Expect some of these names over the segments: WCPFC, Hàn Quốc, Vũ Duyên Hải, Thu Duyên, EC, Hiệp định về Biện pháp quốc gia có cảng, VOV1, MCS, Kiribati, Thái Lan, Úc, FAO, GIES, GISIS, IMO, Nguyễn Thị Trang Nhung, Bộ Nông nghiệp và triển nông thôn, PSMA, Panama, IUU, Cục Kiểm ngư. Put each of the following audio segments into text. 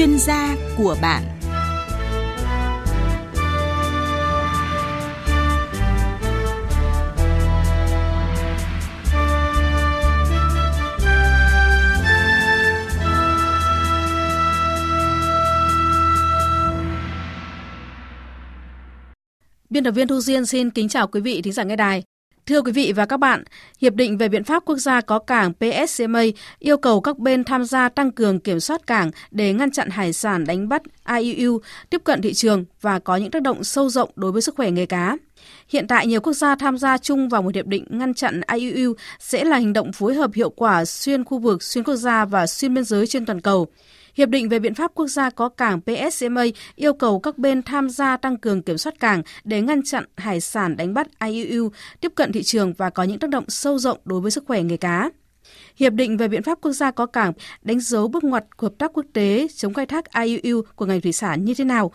chuyên gia của bạn. Biên tập viên Thu Duyên xin kính chào quý vị thính giả nghe đài. Thưa quý vị và các bạn, Hiệp định về Biện pháp Quốc gia có cảng PSMA yêu cầu các bên tham gia tăng cường kiểm soát cảng để ngăn chặn hải sản đánh bắt IUU tiếp cận thị trường và có những tác động sâu rộng đối với sức khỏe nghề cá. Hiện tại, nhiều quốc gia tham gia chung vào một hiệp định ngăn chặn IUU sẽ là hành động phối hợp hiệu quả xuyên khu vực, xuyên quốc gia và xuyên biên giới trên toàn cầu. Hiệp định về Biện pháp Quốc gia có cảng PSMA yêu cầu các bên tham gia tăng cường kiểm soát cảng để ngăn chặn hải sản đánh bắt IUU tiếp cận thị trường và có những tác động sâu rộng đối với sức khỏe nghề cá. Hiệp định về Biện pháp Quốc gia có cảng đánh dấu bước ngoặt của hợp tác quốc tế chống khai thác IUU của ngành thủy sản như thế nào?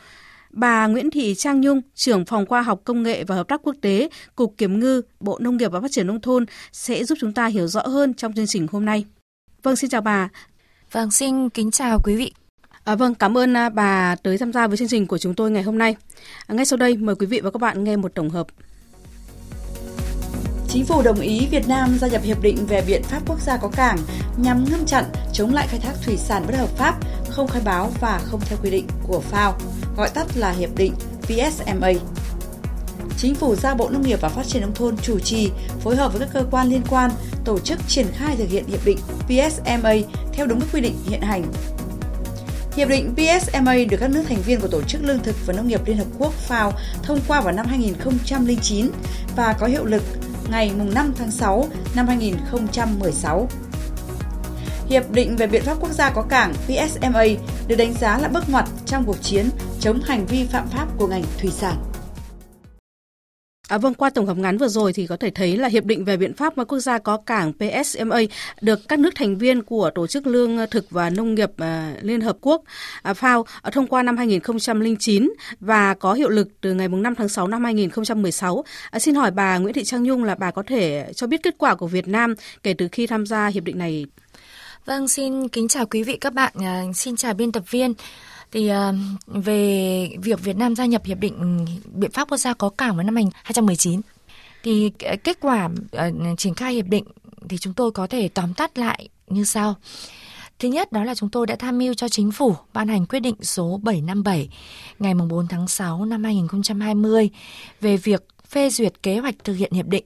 Bà Nguyễn Thị Trang Nhung, trưởng Phòng Khoa học Công nghệ và Hợp tác Quốc tế, Cục Kiểm ngư, Bộ Nông nghiệp và Phát triển Nông thôn sẽ giúp chúng ta hiểu rõ hơn trong chương trình hôm nay. Vâng, xin chào bà. Vâng, xin kính chào quý vị. Cảm ơn bà tới tham gia với chương trình của chúng tôi ngày hôm nay. Ngay sau đây, mời quý vị và các bạn nghe một tổng hợp. Chính phủ đồng ý Việt Nam gia nhập Hiệp định về Biện pháp Quốc gia có cảng nhằm ngăn chặn, chống lại khai thác thủy sản bất hợp pháp, không khai báo và không theo quy định của FAO, gọi tắt là Hiệp định PSMA. Chính phủ giao Bộ Nông nghiệp và Phát triển Nông thôn chủ trì, phối hợp với các cơ quan liên quan, tổ chức triển khai thực hiện Hiệp định PSMA theo đúng các quy định hiện hành. Hiệp định PSMA được các nước thành viên của Tổ chức Lương thực và Nông nghiệp Liên Hợp Quốc FAO thông qua vào năm 2009 và có hiệu lực ngày 5 tháng 6 năm 2016. Hiệp định về Biện pháp Quốc gia có cảng PSMA được đánh giá là bước ngoặt trong cuộc chiến chống hành vi phạm pháp của ngành thủy sản. Qua tổng hợp ngắn vừa rồi thì có thể thấy là Hiệp định về Biện pháp Quốc gia có cảng PSMA được các nước thành viên của Tổ chức Lương thực và Nông nghiệp Liên Hợp Quốc FAO thông qua năm 2009 và có hiệu lực từ ngày 5 tháng 6 năm 2016. Xin hỏi bà Nguyễn Thị Trang Nhung là bà có thể cho biết kết quả của Việt Nam kể từ khi tham gia hiệp định này. Vâng, xin kính chào quý vị các bạn, xin chào biên tập viên. Thì về việc Việt Nam gia nhập Hiệp định Biện pháp Quốc gia có cảng vào năm 2019, thì kết quả triển khai hiệp định thì chúng tôi có thể tóm tắt lại như sau. Thứ nhất, đó là chúng tôi đã tham mưu cho Chính phủ ban hành quyết định số 757 ngày 4 tháng 6 năm 2020 về việc phê duyệt kế hoạch thực hiện hiệp định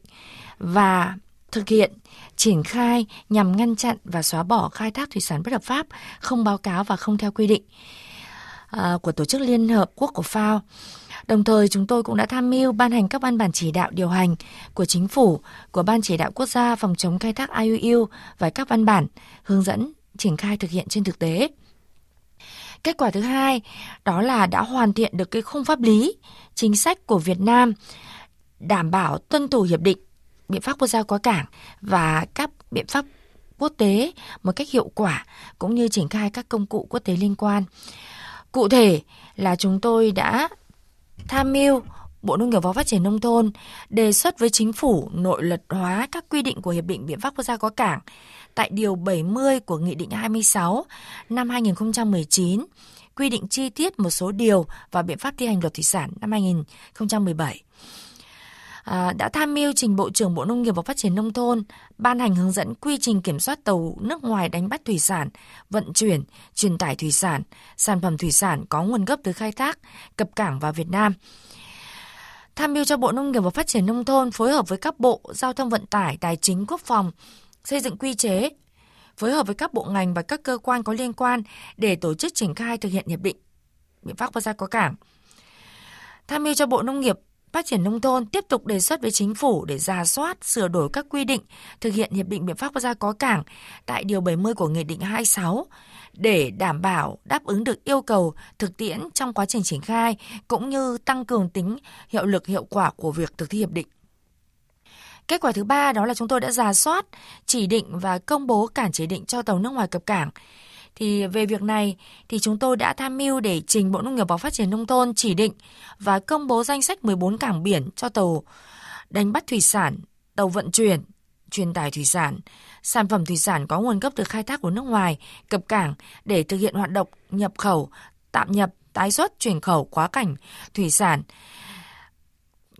và thực hiện triển khai nhằm ngăn chặn và xóa bỏ khai thác thủy sản bất hợp pháp, không báo cáo và không theo quy định của Tổ chức Liên Hợp Quốc của FAO. Đồng thời, chúng tôi cũng đã tham mưu ban hành các văn bản chỉ đạo điều hành của Chính phủ, của Ban Chỉ đạo Quốc gia phòng chống khai thác IUU và các văn bản hướng dẫn triển khai thực hiện trên thực tế. Kết quả thứ hai, đó là đã hoàn thiện được cái khung pháp lý, chính sách của Việt Nam đảm bảo tuân thủ Hiệp định Biện pháp Quốc gia có cảng và các biện pháp quốc tế một cách hiệu quả, cũng như triển khai các công cụ quốc tế liên quan. Cụ thể là chúng tôi đã tham mưu Bộ Nông nghiệp và Phát triển Nông thôn đề xuất với Chính phủ nội luật hóa các quy định của Hiệp định Biện pháp Quốc gia có cảng tại Điều 70 của Nghị định 26 năm 2019, quy định chi tiết một số điều và biện pháp thi hành luật thủy sản năm 2017. Đã tham mưu trình Bộ trưởng Bộ Nông nghiệp và Phát triển Nông thôn ban hành hướng dẫn quy trình kiểm soát tàu nước ngoài đánh bắt thủy sản, vận chuyển, truyền tải thủy sản, sản phẩm thủy sản có nguồn gốc từ khai thác, cập cảng vào Việt Nam. Tham mưu cho Bộ Nông nghiệp và Phát triển Nông thôn phối hợp với các bộ Giao thông Vận tải, Tài chính, Quốc phòng, xây dựng quy chế, phối hợp với các bộ ngành và các cơ quan có liên quan để tổ chức triển khai thực hiện Hiệp định Biện pháp Quốc gia có cảng. Tham mưu cho Bộ Nông nghiệp Phát triển Nông thôn tiếp tục đề xuất với Chính phủ để rà soát, sửa đổi các quy định thực hiện Hiệp định Biện pháp Quốc gia có cảng tại Điều 70 của Nghị định 26 để đảm bảo đáp ứng được yêu cầu thực tiễn trong quá trình triển khai cũng như tăng cường tính hiệu lực hiệu quả của việc thực thi hiệp định. Kết quả thứ ba, đó là chúng tôi đã rà soát, chỉ định và công bố cảng chỉ định cho tàu nước ngoài cập cảng. Thì về việc này thì chúng tôi đã tham mưu để trình Bộ Nông nghiệp và Phát triển Nông thôn chỉ định và công bố danh sách 14 cảng biển cho tàu đánh bắt thủy sản, tàu vận chuyển, truyền tải thủy sản, sản phẩm thủy sản có nguồn gốc từ khai thác của nước ngoài, cập cảng để thực hiện hoạt động nhập khẩu, tạm nhập, tái xuất, chuyển khẩu, quá cảnh thủy sản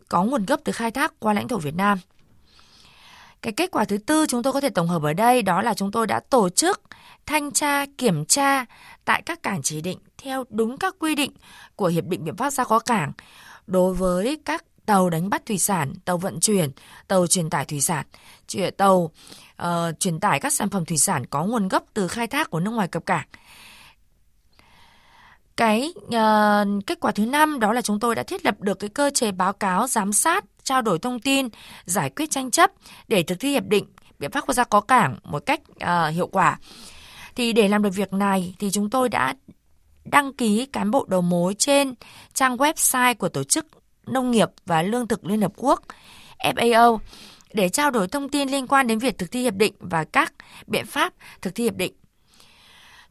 có nguồn gốc từ khai thác qua lãnh thổ Việt Nam. Cái kết quả thứ tư chúng tôi có thể tổng hợp ở đây đó là chúng tôi đã tổ chức thanh tra, kiểm tra tại các cảng chỉ định theo đúng các quy định của Hiệp định Biện pháp Ra Khó Cảng đối với các tàu đánh bắt thủy sản, tàu vận chuyển, tàu truyền tải thủy sản, tàu truyền tải các sản phẩm thủy sản có nguồn gốc từ khai thác của nước ngoài cập cảng. Cái kết quả thứ 5 đó là chúng tôi đã thiết lập được cái cơ chế báo cáo, giám sát, trao đổi thông tin, giải quyết tranh chấp để thực thi Hiệp định Biện pháp Quốc gia Có Cảng một cách hiệu quả. Thì để làm được việc này thì chúng tôi đã đăng ký cán bộ đầu mối trên trang website của Tổ chức Nông nghiệp và Lương thực Liên Hợp Quốc FAO để trao đổi thông tin liên quan đến việc thực thi hiệp định và các biện pháp thực thi hiệp định.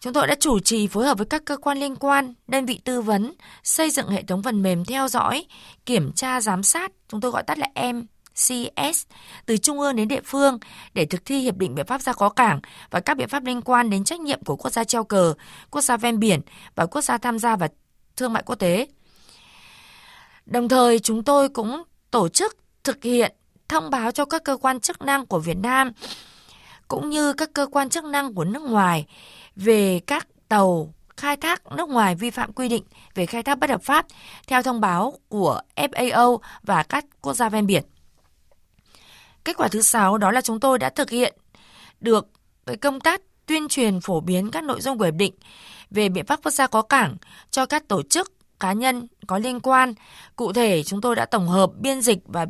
Chúng tôi đã chủ trì phối hợp với các cơ quan liên quan, đơn vị tư vấn, xây dựng hệ thống phần mềm theo dõi, kiểm tra, giám sát, chúng tôi gọi tắt là MCS, từ trung ương đến địa phương để thực thi Hiệp định Biện pháp Ra Khó Cảng và các biện pháp liên quan đến trách nhiệm của quốc gia treo cờ, quốc gia ven biển và quốc gia tham gia vào thương mại quốc tế. Đồng thời, chúng tôi cũng tổ chức thực hiện thông báo cho các cơ quan chức năng của Việt Nam cũng như các cơ quan chức năng của nước ngoài về các tàu khai thác nước ngoài vi phạm quy định về khai thác bất hợp pháp theo thông báo của FAO và các quốc gia ven biển. Kết quả thứ 6 đó là chúng tôi đã thực hiện được công tác tuyên truyền phổ biến các nội dung của hiệp định về biện pháp quốc gia có cảng cho các tổ chức, cá nhân có liên quan. Cụ thể, chúng tôi đã tổng hợp, biên dịch và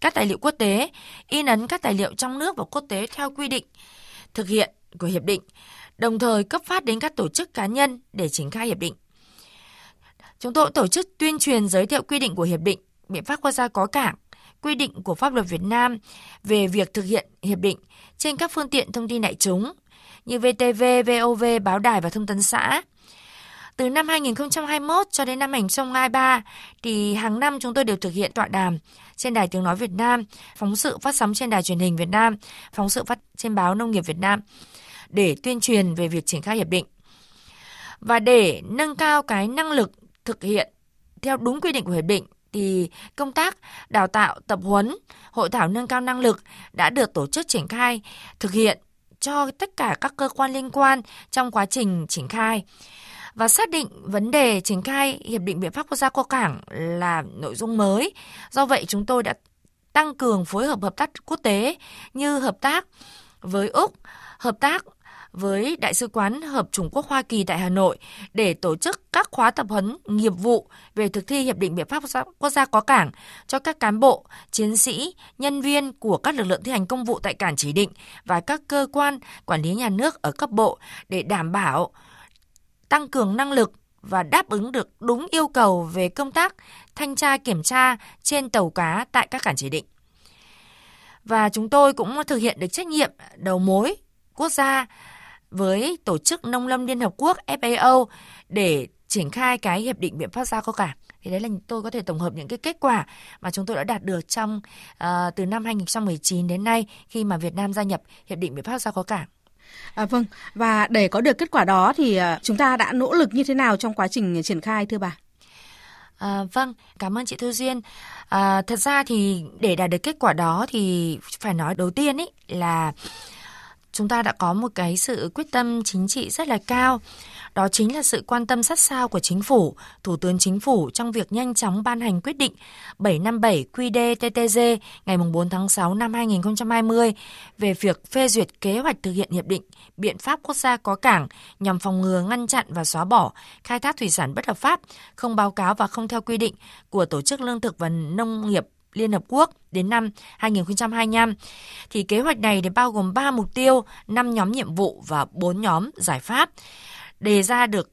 các tài liệu quốc tế, in ấn các tài liệu trong nước và quốc tế theo quy định thực hiện của hiệp định, đồng thời cấp phát đến các tổ chức, cá nhân để triển khai hiệp định. Chúng tôi tổ chức tuyên truyền, giới thiệu quy định của hiệp định biện pháp quốc gia có cảng, quy định của pháp luật Việt Nam về việc thực hiện hiệp định trên các phương tiện thông tin đại chúng như VTV, VOV, báo đài và thông tấn xã. Từ năm 2021 cho đến năm 2023 thì hàng năm chúng tôi đều thực hiện tọa đàm trên Đài Tiếng nói Việt Nam, phóng sự phát sóng trên Đài Truyền hình Việt Nam, phóng sự phát trên Báo Nông nghiệp Việt Nam để tuyên truyền về việc triển khai hiệp định. Và để nâng cao cái năng lực thực hiện theo đúng quy định của hiệp định thì công tác đào tạo, tập huấn, hội thảo nâng cao năng lực đã được tổ chức triển khai thực hiện cho tất cả các cơ quan liên quan trong quá trình triển khai. Và xác định vấn đề triển khai Hiệp định Biện pháp Quốc gia có cảng là nội dung mới. Do vậy, chúng tôi đã tăng cường phối hợp hợp tác quốc tế như hợp tác với Úc, hợp tác với Đại sứ quán Hợp chủng quốc Hoa Kỳ tại Hà Nội để tổ chức các khóa tập huấn nghiệp vụ về thực thi Hiệp định Biện pháp Quốc gia có cảng cho các cán bộ, chiến sĩ, nhân viên của các lực lượng thi hành công vụ tại cảng chỉ định và các cơ quan quản lý nhà nước ở cấp bộ để đảm bảo tăng cường năng lực và đáp ứng được đúng yêu cầu về công tác thanh tra, kiểm tra trên tàu cá tại các cảng chỉ định. Và chúng tôi cũng thực hiện được trách nhiệm đầu mối quốc gia với Tổ chức Nông lâm Liên Hợp Quốc FAO để triển khai cái Hiệp định Biện pháp Ra Khó Cảng. Thì đấy là tôi có thể tổng hợp những cái kết quả mà chúng tôi đã đạt được trong từ năm 2019 đến nay khi mà Việt Nam gia nhập Hiệp định Biện pháp Ra Khó Cảng. Vâng, và để có được kết quả đó thì chúng ta đã nỗ lực như thế nào trong quá trình triển khai thưa bà? Vâng, cảm ơn chị Thu Duyên. Thật ra thì để đạt được kết quả đó thì phải nói đầu tiên ý là chúng ta đã có một cái sự quyết tâm chính trị rất là cao. Đó chính là sự quan tâm sát sao của Chính phủ, Thủ tướng Chính phủ trong việc nhanh chóng ban hành quyết định 757 QĐ-TTg ngày 4 tháng 6 năm 2020 về việc phê duyệt kế hoạch thực hiện Hiệp định Biện pháp Quốc gia có cảng nhằm phòng ngừa, ngăn chặn và xóa bỏ khai thác thủy sản bất hợp pháp, không báo cáo và không theo quy định của Tổ chức Lương thực và Nông nghiệp Liên Hợp Quốc đến năm 2025. Thì kế hoạch này thì bao gồm 3 mục tiêu, 5 nhóm nhiệm vụ và 4 nhóm giải pháp. Đề ra được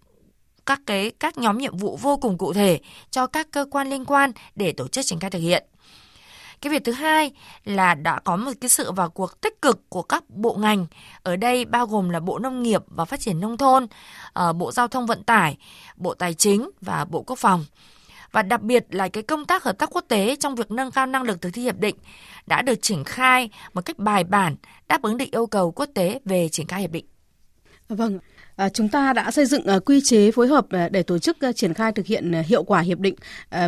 các nhóm nhiệm vụ vô cùng cụ thể cho các cơ quan liên quan để tổ chức triển khai thực hiện. Cái việc thứ hai là đã có một cái sự vào cuộc tích cực của các bộ ngành. Ở đây bao gồm là Bộ Nông nghiệp và Phát triển Nông thôn, Bộ Giao thông Vận tải, Bộ Tài chính và Bộ Quốc phòng. và đặc biệt là cái công tác hợp tác quốc tế trong việc nâng cao năng lực thực thi hiệp định đã được triển khai một cách bài bản, đáp ứng được yêu cầu quốc tế về triển khai hiệp định. Vâng. Chúng ta đã xây dựng quy chế phối hợp để tổ chức triển khai thực hiện hiệu quả hiệp định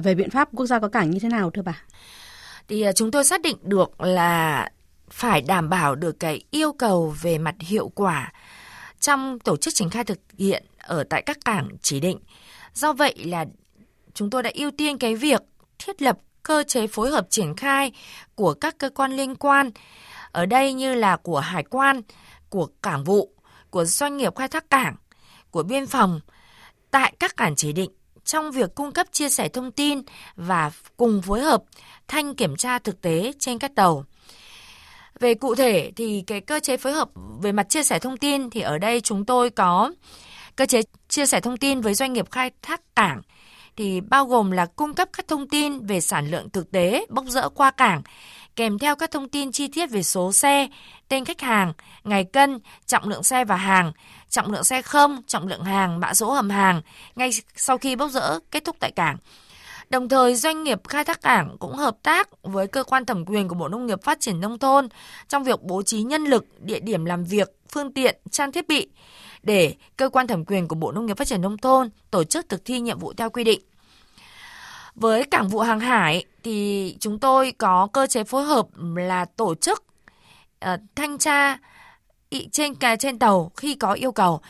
về biện pháp quốc gia có cảng như thế nào thưa bà? Thì chúng tôi xác định được là phải đảm bảo được cái yêu cầu về mặt hiệu quả trong tổ chức triển khai thực hiện ở tại các cảng chỉ định. Do vậy là chúng tôi đã ưu tiên cái việc thiết lập cơ chế phối hợp triển khai của các cơ quan liên quan, ở đây như là của hải quan, của cảng vụ, của doanh nghiệp khai thác cảng, của biên phòng tại các cảng chỉ định trong việc cung cấp chia sẻ thông tin và cùng phối hợp thanh kiểm tra thực tế trên các tàu. Về cụ thể thì cái cơ chế phối hợp về mặt chia sẻ thông tin thì ở đây chúng tôi có cơ chế chia sẻ thông tin với doanh nghiệp khai thác cảng thì bao gồm là cung cấp các thông tin về sản lượng thực tế bốc dỡ qua cảng, kèm theo các thông tin chi tiết về số xe, tên khách hàng, ngày cân, trọng lượng xe và hàng, trọng lượng xe không, trọng lượng hàng, mã số hầm hàng ngay sau khi bốc dỡ kết thúc tại cảng. Đồng thời, doanh nghiệp khai thác cảng cũng hợp tác với cơ quan thẩm quyền của Bộ Nông nghiệp Phát triển Nông thôn trong việc bố trí nhân lực, địa điểm làm việc, phương tiện, trang thiết bị để cơ quan thẩm quyền của Bộ Nông nghiệp Phát triển Nông thôn tổ chức thực thi nhiệm vụ theo quy định. Với cảng vụ hàng hải thì chúng tôi có cơ chế phối hợp là tổ chức thanh tra trên tàu khi có yêu cầu.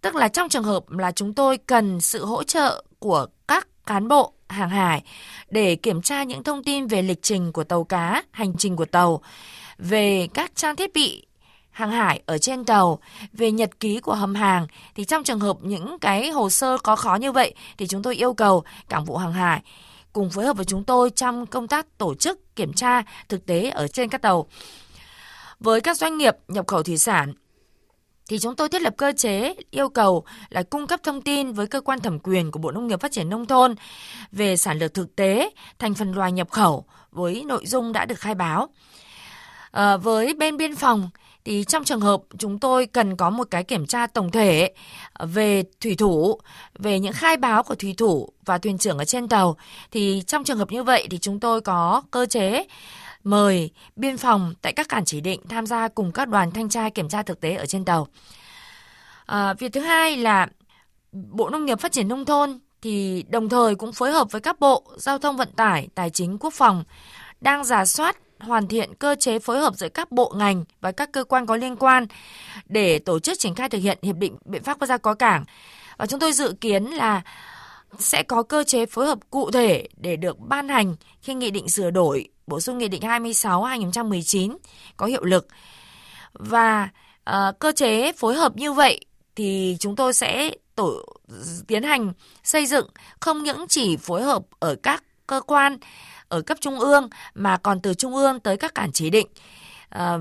Tức là trong trường hợp là chúng tôi cần sự hỗ trợ của các cán bộ hàng hải để kiểm tra những thông tin về lịch trình của tàu cá, hành trình của tàu, về các trang thiết bị hàng hải ở trên tàu, về nhật ký của hầm hàng, thì trong trường hợp những cái hồ sơ có khó như vậy thì chúng tôi yêu cầu cảng vụ hàng hải cùng phối hợp với chúng tôi trong công tác tổ chức kiểm tra thực tế ở trên các tàu. Với các doanh nghiệp nhập khẩu thủy sản thì chúng tôi thiết lập cơ chế yêu cầu là cung cấp thông tin với cơ quan thẩm quyền của Bộ Nông nghiệp Phát triển Nông thôn về sản lượng thực tế, thành phần loài nhập khẩu với nội dung đã được khai báo. Với bên biên phòng thì trong trường hợp chúng tôi cần có một cái kiểm tra tổng thể về thủy thủ, về những khai báo của thủy thủ và thuyền trưởng ở trên tàu, thì trong trường hợp như vậy thì chúng tôi có cơ chế mời biên phòng tại các cảng chỉ định tham gia cùng các đoàn thanh tra kiểm tra thực tế ở trên tàu. Việc thứ hai là Bộ Nông nghiệp Phát triển Nông thôn thì đồng thời cũng phối hợp với các bộ Giao thông Vận tải, Tài chính, Quốc phòng đang rà soát, hoàn thiện cơ chế phối hợp giữa các bộ ngành và các cơ quan có liên quan để tổ chức triển khai thực hiện hiệp định biện pháp quốc gia có cảng. Và chúng tôi dự kiến là sẽ có cơ chế phối hợp cụ thể để được ban hành khi nghị định sửa đổi, bổ sung nghị định 26/2019 có hiệu lực. Và cơ chế phối hợp như vậy thì chúng tôi sẽ tiến hành xây dựng không những chỉ phối hợp ở các cơ quan ở cấp trung ương mà còn từ trung ương tới các cảng chỉ định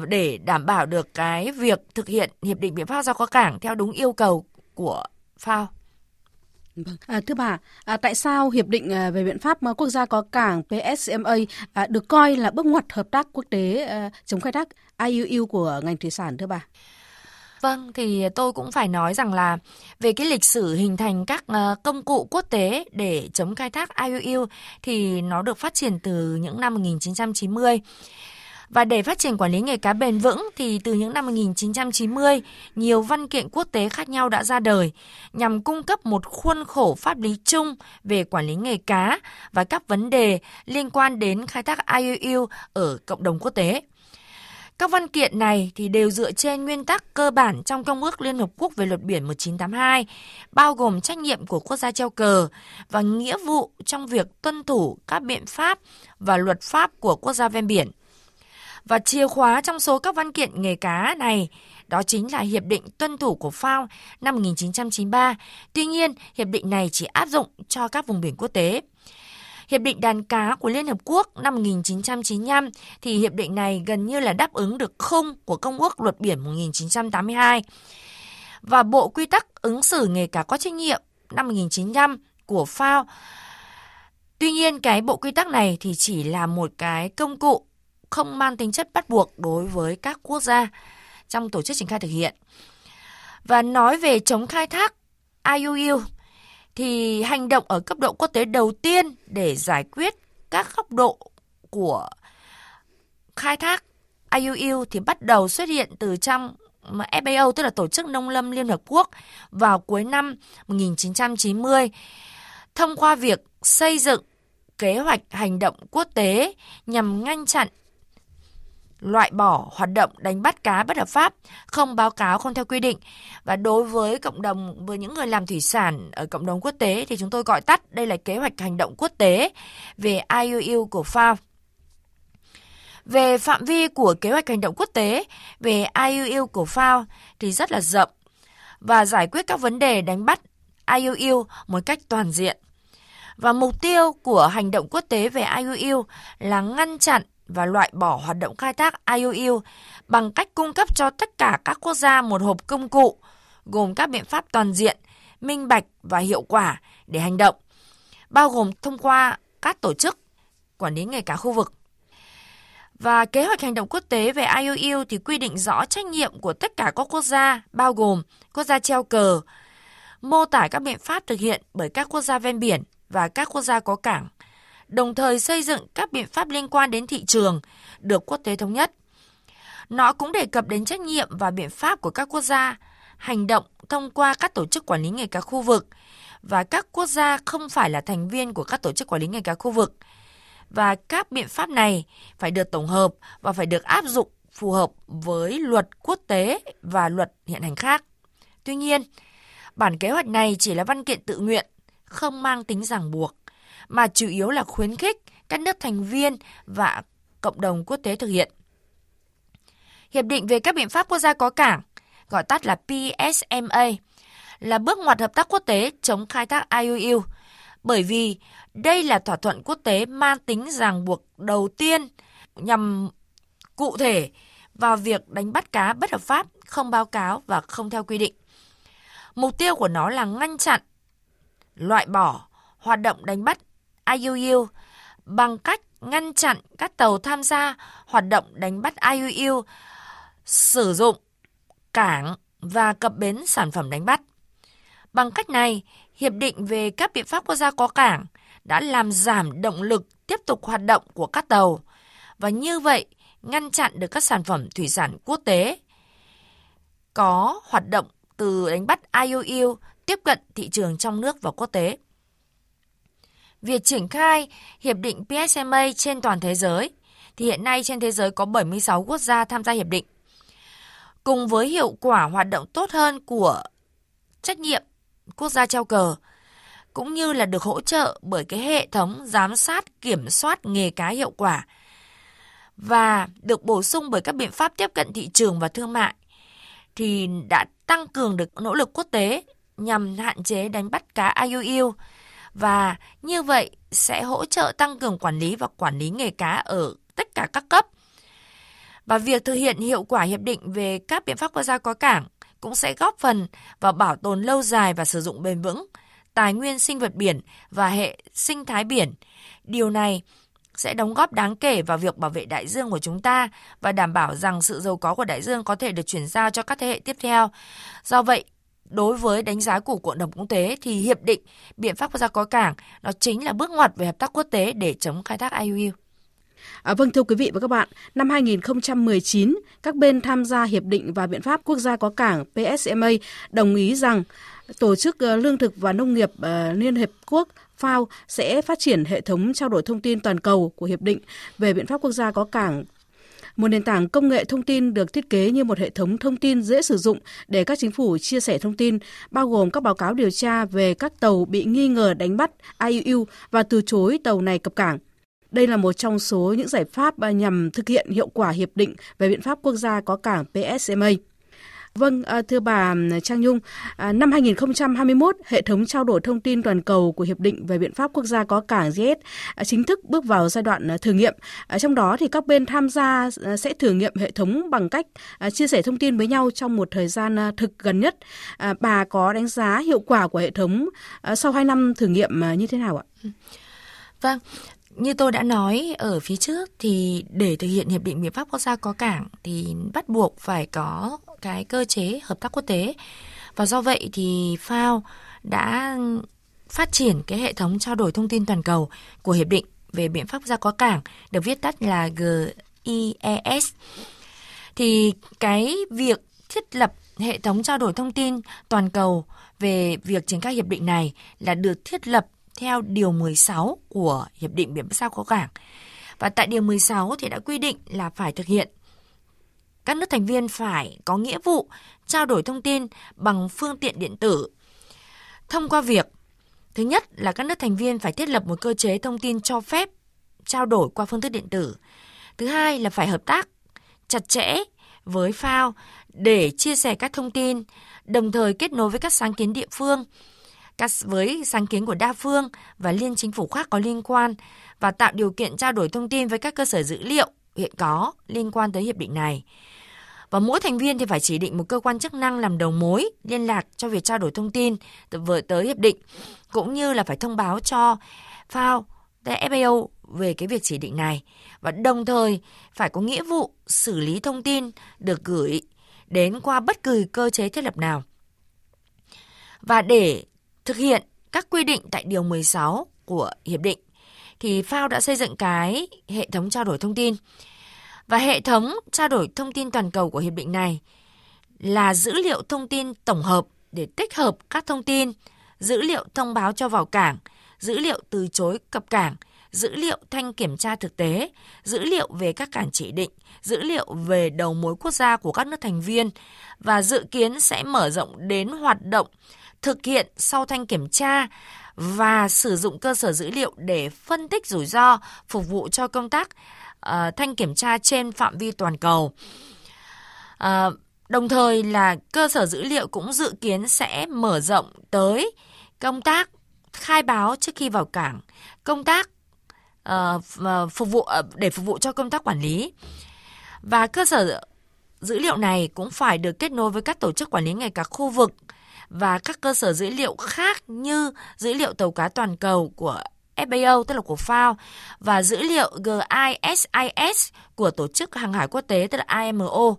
để đảm bảo được cái việc thực hiện hiệp định biện pháp giao có cảng theo đúng yêu cầu của FAO. Thưa bà, tại sao hiệp định về biện pháp quốc gia có cảng PSMA được coi là bước ngoặt hợp tác quốc tế chống khai thác IUU của ngành thủy sản thưa bà? Vâng, thì tôi cũng phải nói rằng là về cái lịch sử hình thành các công cụ quốc tế để chống khai thác IUU thì nó được phát triển từ những năm 1990. Và để phát triển quản lý nghề cá bền vững thì từ những năm 1990, nhiều văn kiện quốc tế khác nhau đã ra đời nhằm cung cấp một khuôn khổ pháp lý chung về quản lý nghề cá và các vấn đề liên quan đến khai thác IUU ở cộng đồng quốc tế. Các văn kiện này thì đều dựa trên nguyên tắc cơ bản trong Công ước Liên Hợp Quốc về luật biển 1982, bao gồm trách nhiệm của quốc gia treo cờ và nghĩa vụ trong việc tuân thủ các biện pháp và luật pháp của quốc gia ven biển. Và chìa khóa trong số các văn kiện nghề cá này đó chính là Hiệp định tuân thủ của FAO năm 1993. Tuy nhiên, hiệp định này chỉ áp dụng cho các vùng biển quốc tế. Hiệp định đàn cá của Liên Hợp Quốc năm 1995 thì hiệp định này gần như là đáp ứng được khung của Công ước Luật Biển 1982. Và Bộ Quy tắc ứng xử nghề cá có trách nhiệm năm 1995 của FAO. Tuy nhiên cái bộ quy tắc này thì chỉ là một cái công cụ không mang tính chất bắt buộc đối với các quốc gia trong tổ chức triển khai thực hiện. Và nói về chống khai thác IUU thì hành động ở cấp độ quốc tế đầu tiên để giải quyết các góc độ của khai thác IUU thì bắt đầu xuất hiện từ trong FAO, tức là Tổ chức Nông lâm Liên Hợp Quốc, vào cuối năm 1990 thông qua việc xây dựng kế hoạch hành động quốc tế nhằm ngăn chặn, loại bỏ hoạt động đánh bắt cá bất hợp pháp, không báo cáo, không theo quy định. Và đối với cộng đồng, với những người làm thủy sản ở cộng đồng quốc tế thì chúng tôi gọi tắt đây là kế hoạch hành động quốc tế về IUU của FAO. Về phạm vi của kế hoạch hành động quốc tế về IUU của FAO thì rất là rộng và giải quyết các vấn đề đánh bắt IUU một cách toàn diện. Và mục tiêu của hành động quốc tế về IUU là ngăn chặn và loại bỏ hoạt động khai thác IUU bằng cách cung cấp cho tất cả các quốc gia một hộp công cụ gồm các biện pháp toàn diện, minh bạch và hiệu quả để hành động, bao gồm thông qua các tổ chức quản lý nghề cá khu vực. Và kế hoạch hành động quốc tế về IUU thì quy định rõ trách nhiệm của tất cả các quốc gia, bao gồm quốc gia treo cờ, mô tả các biện pháp thực hiện bởi các quốc gia ven biển và các quốc gia có cảng, đồng thời xây dựng các biện pháp liên quan đến thị trường được quốc tế thống nhất. Nó cũng đề cập đến trách nhiệm và biện pháp của các quốc gia hành động thông qua các tổ chức quản lý nghề cá khu vực và các quốc gia không phải là thành viên của các tổ chức quản lý nghề cá khu vực. Và các biện pháp này phải được tổng hợp và phải được áp dụng phù hợp với luật quốc tế và luật hiện hành khác. Tuy nhiên, bản kế hoạch này chỉ là văn kiện tự nguyện, không mang tính ràng buộc, mà chủ yếu là khuyến khích các nước thành viên và cộng đồng quốc tế thực hiện. Hiệp định về các biện pháp quốc gia có cảng, gọi tắt là PSMA, là bước ngoặt hợp tác quốc tế chống khai thác IUU, bởi vì đây là thỏa thuận quốc tế mang tính ràng buộc đầu tiên nhằm cụ thể vào việc đánh bắt cá bất hợp pháp, không báo cáo và không theo quy định. Mục tiêu của nó là ngăn chặn, loại bỏ hoạt động đánh bắt IUU bằng cách ngăn chặn các tàu tham gia hoạt động đánh bắt IUU sử dụng cảng và cập bến sản phẩm đánh bắt. Bằng cách này, Hiệp định về các biện pháp quốc gia có cảng đã làm giảm động lực tiếp tục hoạt động của các tàu và như vậy ngăn chặn được các sản phẩm thủy sản quốc tế có hoạt động từ đánh bắt IUU tiếp cận thị trường trong nước và quốc tế. Việc triển khai Hiệp định PSMA trên toàn thế giới thì hiện nay trên thế giới có 76 quốc gia tham gia Hiệp định. Cùng với hiệu quả hoạt động tốt hơn của trách nhiệm quốc gia treo cờ, cũng như là được hỗ trợ bởi cái hệ thống giám sát kiểm soát nghề cá hiệu quả và được bổ sung bởi các biện pháp tiếp cận thị trường và thương mại, thì đã tăng cường được nỗ lực quốc tế nhằm hạn chế đánh bắt cá IUU và như vậy sẽ hỗ trợ tăng cường quản lý và quản lý nghề cá ở tất cả các cấp. Và việc thực hiện hiệu quả hiệp định về các biện pháp quốc gia có cảng cũng sẽ góp phần vào bảo tồn lâu dài và sử dụng bền vững tài nguyên sinh vật biển và hệ sinh thái biển. Điều này sẽ đóng góp đáng kể vào việc bảo vệ đại dương của chúng ta và đảm bảo rằng sự giàu có của đại dương có thể được chuyển giao cho các thế hệ tiếp theo. Do vậy, đối với đánh giá của cộng đồng quốc tế thì hiệp định biện pháp quốc gia có cảng nó chính là bước ngoặt về hợp tác quốc tế để chống khai thác IUU. Vâng, thưa quý vị và các bạn, năm 2019, các bên tham gia Hiệp định và Biện pháp Quốc gia có cảng PSMA đồng ý rằng Tổ chức Lương thực và Nông nghiệp Liên Hiệp Quốc FAO sẽ phát triển hệ thống trao đổi thông tin toàn cầu của Hiệp định về Biện pháp Quốc gia có cảng. Một nền tảng công nghệ thông tin được thiết kế như một hệ thống thông tin dễ sử dụng để các chính phủ chia sẻ thông tin, bao gồm các báo cáo điều tra về các tàu bị nghi ngờ đánh bắt IUU và từ chối tàu này cập cảng. Đây là một trong số những giải pháp nhằm thực hiện hiệu quả Hiệp định về Biện pháp Quốc gia có cảng PSMA. Vâng, thưa bà Trang Nhung, năm 2021, hệ thống trao đổi thông tin toàn cầu của Hiệp định về Biện pháp Quốc gia có cảng GIES chính thức bước vào giai đoạn thử nghiệm. Trong đó, thì các bên tham gia sẽ thử nghiệm hệ thống bằng cách chia sẻ thông tin với nhau trong một thời gian thực gần nhất. Bà có đánh giá hiệu quả của hệ thống sau 2 năm thử nghiệm như thế nào ạ? Vâng. Như tôi đã nói ở phía trước thì để thực hiện Hiệp định Biện pháp Quốc gia có cảng thì bắt buộc phải có cái cơ chế hợp tác quốc tế. Và do vậy thì FAO đã phát triển cái hệ thống trao đổi thông tin toàn cầu của Hiệp định về biện pháp gia có cảng, được viết tắt là GIES. Thì cái việc thiết lập hệ thống trao đổi thông tin toàn cầu về việc triển khai hiệp định này là được thiết lập theo Điều 16 của Hiệp định Biện pháp Gia có cảng. Và tại Điều 16 thì đã quy định là phải thực hiện. Các nước thành viên phải có nghĩa vụ trao đổi thông tin bằng phương tiện điện tử. Thông qua việc, thứ nhất là các nước thành viên phải thiết lập một cơ chế thông tin cho phép trao đổi qua phương thức điện tử. Thứ hai là phải hợp tác chặt chẽ với FAO để chia sẻ các thông tin, đồng thời kết nối với các sáng kiến địa phương, với sáng kiến của đa phương và liên chính phủ khác có liên quan, và tạo điều kiện trao đổi thông tin với các cơ sở dữ liệu hiện có liên quan tới hiệp định này. Và mỗi thành viên thì phải chỉ định một cơ quan chức năng làm đầu mối liên lạc cho việc trao đổi thông tin tới hiệp định, cũng như là phải thông báo cho FAO về cái việc chỉ định này, và đồng thời phải có nghĩa vụ xử lý thông tin được gửi đến qua bất cứ cơ chế thiết lập nào. Và để thực hiện các quy định tại Điều 16 của Hiệp định, thì FAO đã xây dựng cái hệ thống trao đổi thông tin. Và hệ thống trao đổi thông tin toàn cầu của Hiệp định này là dữ liệu thông tin tổng hợp để tích hợp các thông tin, dữ liệu thông báo cho vào cảng, dữ liệu từ chối cập cảng, dữ liệu thanh kiểm tra thực tế, dữ liệu về các cảng chỉ định, dữ liệu về đầu mối quốc gia của các nước thành viên, và dự kiến sẽ mở rộng đến hoạt động thực hiện sau thanh kiểm tra và sử dụng cơ sở dữ liệu để phân tích rủi ro, phục vụ cho công tác thanh kiểm tra trên phạm vi toàn cầu. Đồng thời là cơ sở dữ liệu cũng dự kiến sẽ mở rộng tới công tác khai báo trước khi vào cảng, công tác phục vụ cho công tác quản lý. Và cơ sở dữ liệu này cũng phải được kết nối với các tổ chức quản lý nghề cá khu vực và các cơ sở dữ liệu khác như dữ liệu tàu cá toàn cầu của FAO, tức là của FAO, và dữ liệu GISIS của Tổ chức Hàng hải Quốc tế, tức là IMO.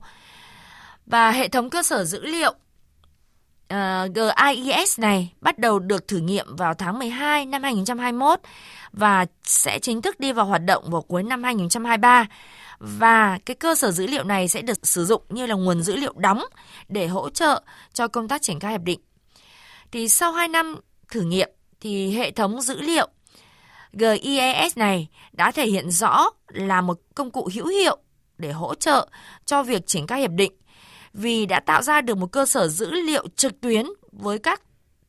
Và hệ thống cơ sở dữ liệu GIES này bắt đầu được thử nghiệm vào tháng 12 năm 2021 và sẽ chính thức đi vào hoạt động vào cuối năm 2023. Và cái cơ sở dữ liệu này sẽ được sử dụng như là nguồn dữ liệu đóng để hỗ trợ cho công tác triển khai hiệp định. Thì sau 2 năm thử nghiệm thì hệ thống dữ liệu GIES này đã thể hiện rõ là một công cụ hữu hiệu để hỗ trợ cho việc triển khai hiệp định, vì đã tạo ra được một cơ sở dữ liệu trực tuyến với các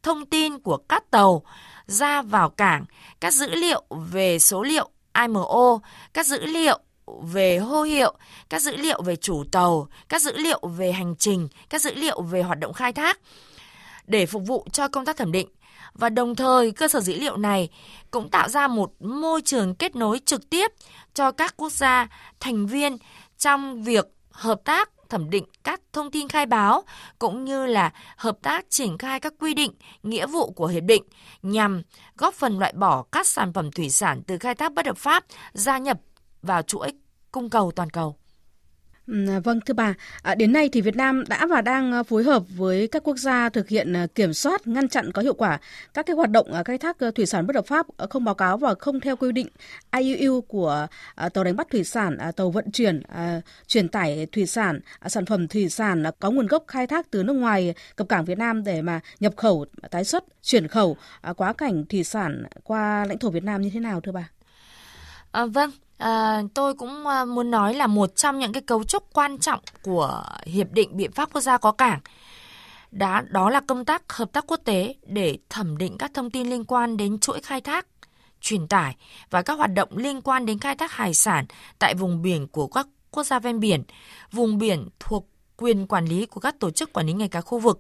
thông tin của các tàu ra vào cảng, các dữ liệu về số liệu IMO, các dữ liệu về hô hiệu, các dữ liệu về chủ tàu, các dữ liệu về hành trình, các dữ liệu về hoạt động khai thác để phục vụ cho công tác thẩm định. Và đồng thời cơ sở dữ liệu này cũng tạo ra một môi trường kết nối trực tiếp cho các quốc gia thành viên trong việc hợp tác thẩm định các thông tin khai báo, cũng như là hợp tác triển khai các quy định, nghĩa vụ của hiệp định nhằm góp phần loại bỏ các sản phẩm thủy sản từ khai thác bất hợp pháp gia nhập vào chuỗi cung cầu toàn cầu. Vâng, thưa bà, đến nay thì Việt Nam đã và đang phối hợp với các quốc gia thực hiện kiểm soát, ngăn chặn có hiệu quả các cái hoạt động khai thác thủy sản bất hợp pháp, không báo cáo và không theo quy định IUU của tàu đánh bắt thủy sản, tàu vận chuyển, chuyển tải thủy sản, sản phẩm thủy sản có nguồn gốc khai thác từ nước ngoài cập cảng Việt Nam để mà nhập khẩu, tái xuất, chuyển khẩu, quá cảnh thủy sản qua lãnh thổ Việt Nam như thế nào thưa bà? Vâng. Tôi cũng muốn nói là một trong những cái cấu trúc quan trọng của Hiệp định Biện pháp Quốc gia có cảng đó là công tác hợp tác quốc tế để thẩm định các thông tin liên quan đến chuỗi khai thác, truyền tải và các hoạt động liên quan đến khai thác hải sản tại vùng biển của các quốc gia ven biển, vùng biển thuộc quyền quản lý của các tổ chức quản lý nghề cá khu vực,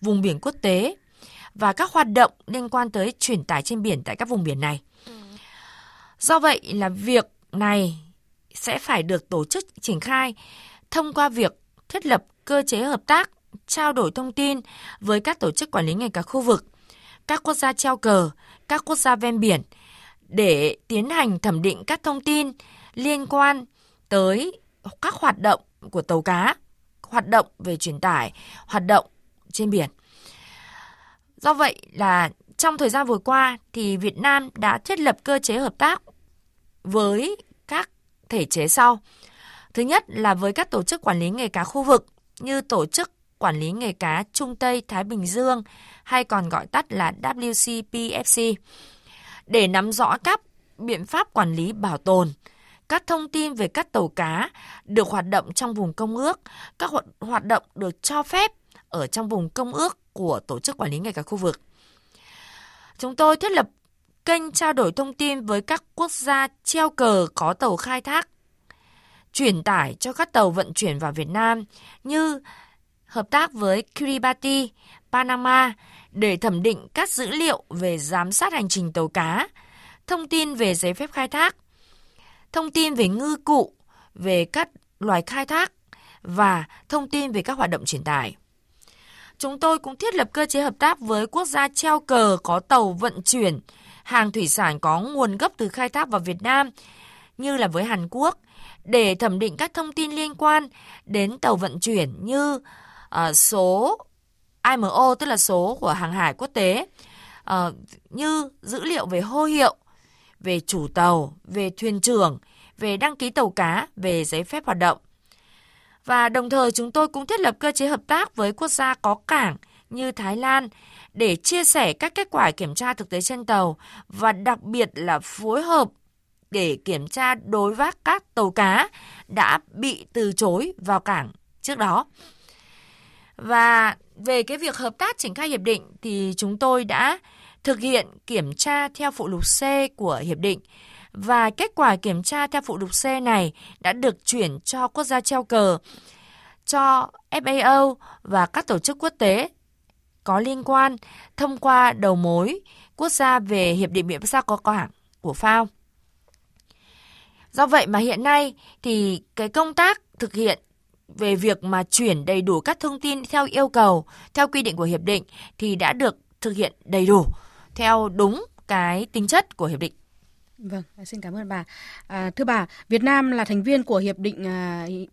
vùng biển quốc tế và các hoạt động liên quan tới truyền tải trên biển tại các vùng biển này. Do vậy là việc này sẽ phải được tổ chức triển khai thông qua việc thiết lập cơ chế hợp tác, trao đổi thông tin với các tổ chức quản lý nghề cá khu vực, các quốc gia treo cờ, các quốc gia ven biển để tiến hành thẩm định các thông tin liên quan tới các hoạt động của tàu cá, hoạt động về truyền tải, hoạt động trên biển. Do vậy là Trong thời gian vừa qua, thì Việt Nam đã thiết lập cơ chế hợp tác với các thể chế sau. Thứ nhất là với các tổ chức quản lý nghề cá khu vực như Tổ chức Quản lý nghề cá Trung Tây Thái Bình Dương hay còn gọi tắt là WCPFC để nắm rõ các biện pháp quản lý bảo tồn, các thông tin về các tàu cá được hoạt động trong vùng công ước, các hoạt động được cho phép ở trong vùng công ước của Tổ chức Quản lý nghề cá khu vực. Chúng tôi thiết lập kênh trao đổi thông tin với các quốc gia treo cờ có tàu khai thác, chuyển tải cho các tàu vận chuyển vào Việt Nam như hợp tác với Kiribati, Panama để thẩm định các dữ liệu về giám sát hành trình tàu cá, thông tin về giấy phép khai thác, thông tin về ngư cụ, về các loài khai thác và thông tin về các hoạt động truyền tải. Chúng tôi cũng thiết lập cơ chế hợp tác với quốc gia treo cờ có tàu vận chuyển hàng thủy sản có nguồn gốc từ khai thác vào Việt Nam như là với Hàn Quốc để thẩm định các thông tin liên quan đến tàu vận chuyển như số IMO, tức là số của hàng hải quốc tế, như dữ liệu về hô hiệu, về chủ tàu, về thuyền trưởng, về đăng ký tàu cá, về giấy phép hoạt động. Và đồng thời chúng tôi cũng thiết lập cơ chế hợp tác với quốc gia có cảng như Thái Lan để chia sẻ các kết quả kiểm tra thực tế trên tàu và đặc biệt là phối hợp để kiểm tra đối với các tàu cá đã bị từ chối vào cảng trước đó. Và về cái việc hợp tác triển khai hiệp định thì chúng tôi đã thực hiện kiểm tra theo phụ lục C của hiệp định và kết quả kiểm tra theo phụ lục C này đã được chuyển cho quốc gia treo cờ, cho FAO và các tổ chức quốc tế có liên quan thông qua đầu mối quốc gia về hiệp định biện pháp có cảng của FAO. Do vậy mà hiện nay thì cái công tác thực hiện về việc mà chuyển đầy đủ các thông tin theo yêu cầu, theo quy định của hiệp định thì đã được thực hiện đầy đủ theo đúng cái tính chất của hiệp định. Vâng, xin cảm ơn bà. Thưa bà, Việt Nam là thành viên của Hiệp định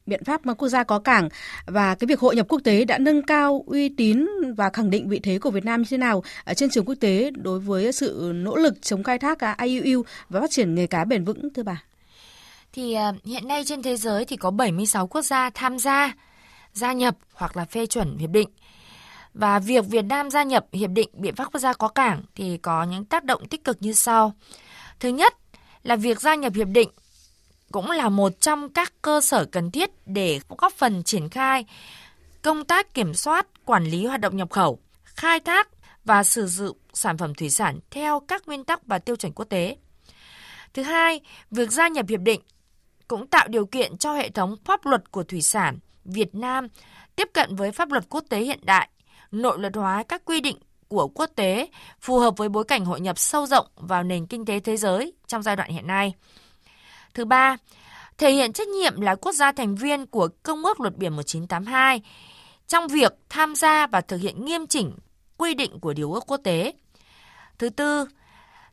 Biện pháp Quốc gia có cảng và cái việc hội nhập quốc tế đã nâng cao uy tín và khẳng định vị thế của Việt Nam như thế nào trên trường quốc tế đối với sự nỗ lực chống khai thác IUU và phát triển nghề cá bền vững, thưa bà? Thì hiện nay trên thế giới thì có 76 quốc gia tham gia, gia nhập hoặc là phê chuẩn hiệp định. Và việc Việt Nam gia nhập Hiệp định Biện pháp Quốc gia có cảng thì có những tác động tích cực như sau. Thứ nhất là việc gia nhập hiệp định cũng là một trong các cơ sở cần thiết để góp phần triển khai công tác kiểm soát, quản lý hoạt động nhập khẩu, khai thác và sử dụng sản phẩm thủy sản theo các nguyên tắc và tiêu chuẩn quốc tế. Thứ hai, việc gia nhập hiệp định cũng tạo điều kiện cho hệ thống pháp luật của thủy sản Việt Nam tiếp cận với pháp luật quốc tế hiện đại, nội luật hóa các quy định của quốc tế phù hợp với bối cảnh hội nhập sâu rộng vào nền kinh tế thế giới trong giai đoạn hiện nay. Thứ ba, thể hiện trách nhiệm là quốc gia thành viên của Công ước Luật Biển 1982 trong việc tham gia và thực hiện nghiêm chỉnh quy định của điều ước quốc tế. Thứ tư,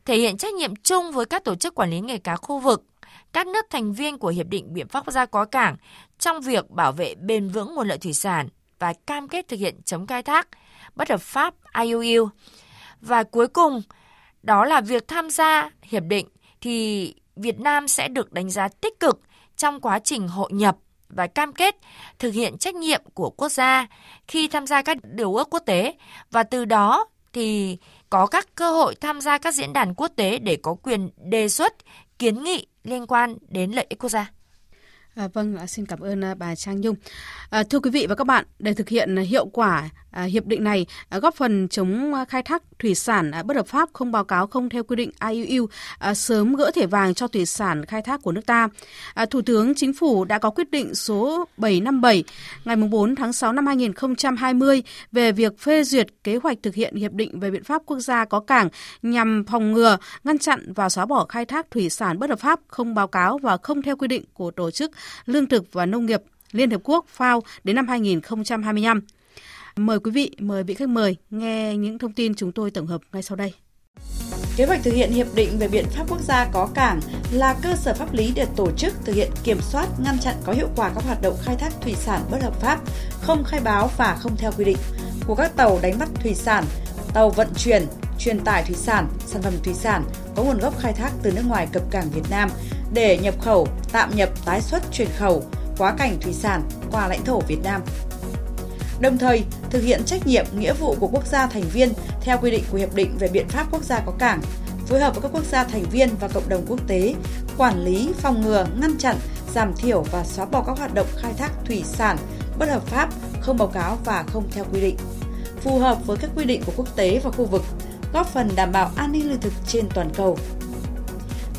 thể hiện trách nhiệm chung với các tổ chức quản lý nghề cá khu vực, các nước thành viên của Hiệp định Biện pháp Quốc gia có cảng trong việc bảo vệ bền vững nguồn lợi thủy sản và cam kết thực hiện chống khai thác bất hợp pháp IUU. Và cuối cùng, đó là việc tham gia hiệp định thì Việt Nam sẽ được đánh giá tích cực trong quá trình hội nhập và cam kết thực hiện trách nhiệm của quốc gia khi tham gia các điều ước quốc tế và từ đó thì có các cơ hội tham gia các diễn đàn quốc tế để có quyền đề xuất, kiến nghị liên quan đến lợi ích quốc gia. Vâng, xin cảm ơn bà Trang Nhung. Thưa quý vị và các bạn, để thực hiện hiệu quả hiệp định này, góp phần chống khai thác thủy sản bất hợp pháp, không báo cáo, không theo quy định IUU, sớm gỡ thẻ vàng cho thủy sản khai thác của nước ta, Thủ tướng Chính phủ đã có quyết định số 757 ngày 4 tháng 6 năm 2020 về việc phê duyệt kế hoạch thực hiện hiệp định về biện pháp quốc gia có cảng nhằm phòng ngừa, ngăn chặn và xóa bỏ khai thác thủy sản bất hợp pháp, không báo cáo và không theo quy định của Tổ chức Lương thực và Nông nghiệp Liên Hiệp Quốc FAO đến năm 2025. Mời vị khách mời nghe những thông tin chúng tôi tổng hợp ngay sau đây. Kế hoạch thực hiện Hiệp định về Biện pháp Quốc gia có cảng là cơ sở pháp lý để tổ chức thực hiện kiểm soát, ngăn chặn có hiệu quả các hoạt động khai thác thủy sản bất hợp pháp, không khai báo và không theo quy định của các tàu đánh bắt thủy sản, tàu vận chuyển, truyền tải thủy sản, sản phẩm thủy sản có nguồn gốc khai thác từ nước ngoài cập cảng Việt Nam để nhập khẩu, tạm nhập, tái xuất, chuyển khẩu, quá cảnh thủy sản qua lãnh thổ Việt Nam. Đồng thời, thực hiện trách nhiệm, nghĩa vụ của quốc gia thành viên theo quy định của Hiệp định về biện pháp quốc gia có cảng, phối hợp với các quốc gia thành viên và cộng đồng quốc tế, quản lý, phòng ngừa, ngăn chặn, giảm thiểu và xóa bỏ các hoạt động khai thác thủy sản bất hợp pháp, không báo cáo và không theo quy định, phù hợp với các quy định của quốc tế và khu vực, góp phần đảm bảo an ninh lương thực trên toàn cầu.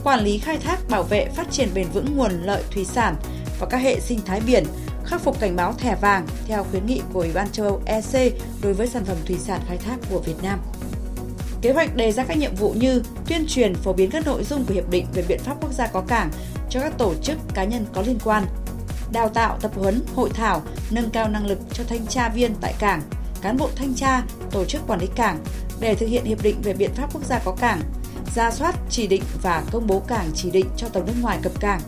Quản lý khai thác, bảo vệ, phát triển bền vững nguồn lợi thủy sản và các hệ sinh thái biển, khắc phục cảnh báo thẻ vàng theo khuyến nghị của Ủy ban châu Âu EC đối với sản phẩm thủy sản khai thác của Việt Nam. Kế hoạch đề ra các nhiệm vụ như tuyên truyền phổ biến các nội dung của Hiệp định về biện pháp quốc gia có cảng cho các tổ chức, cá nhân có liên quan, đào tạo, tập huấn, hội thảo, nâng cao năng lực cho thanh tra viên tại cảng, cán bộ thanh tra, tổ chức quản lý cảng để thực hiện Hiệp định về biện pháp quốc gia có cảng, rà soát, chỉ định và công bố cảng chỉ định cho tàu nước ngoài cập cảng.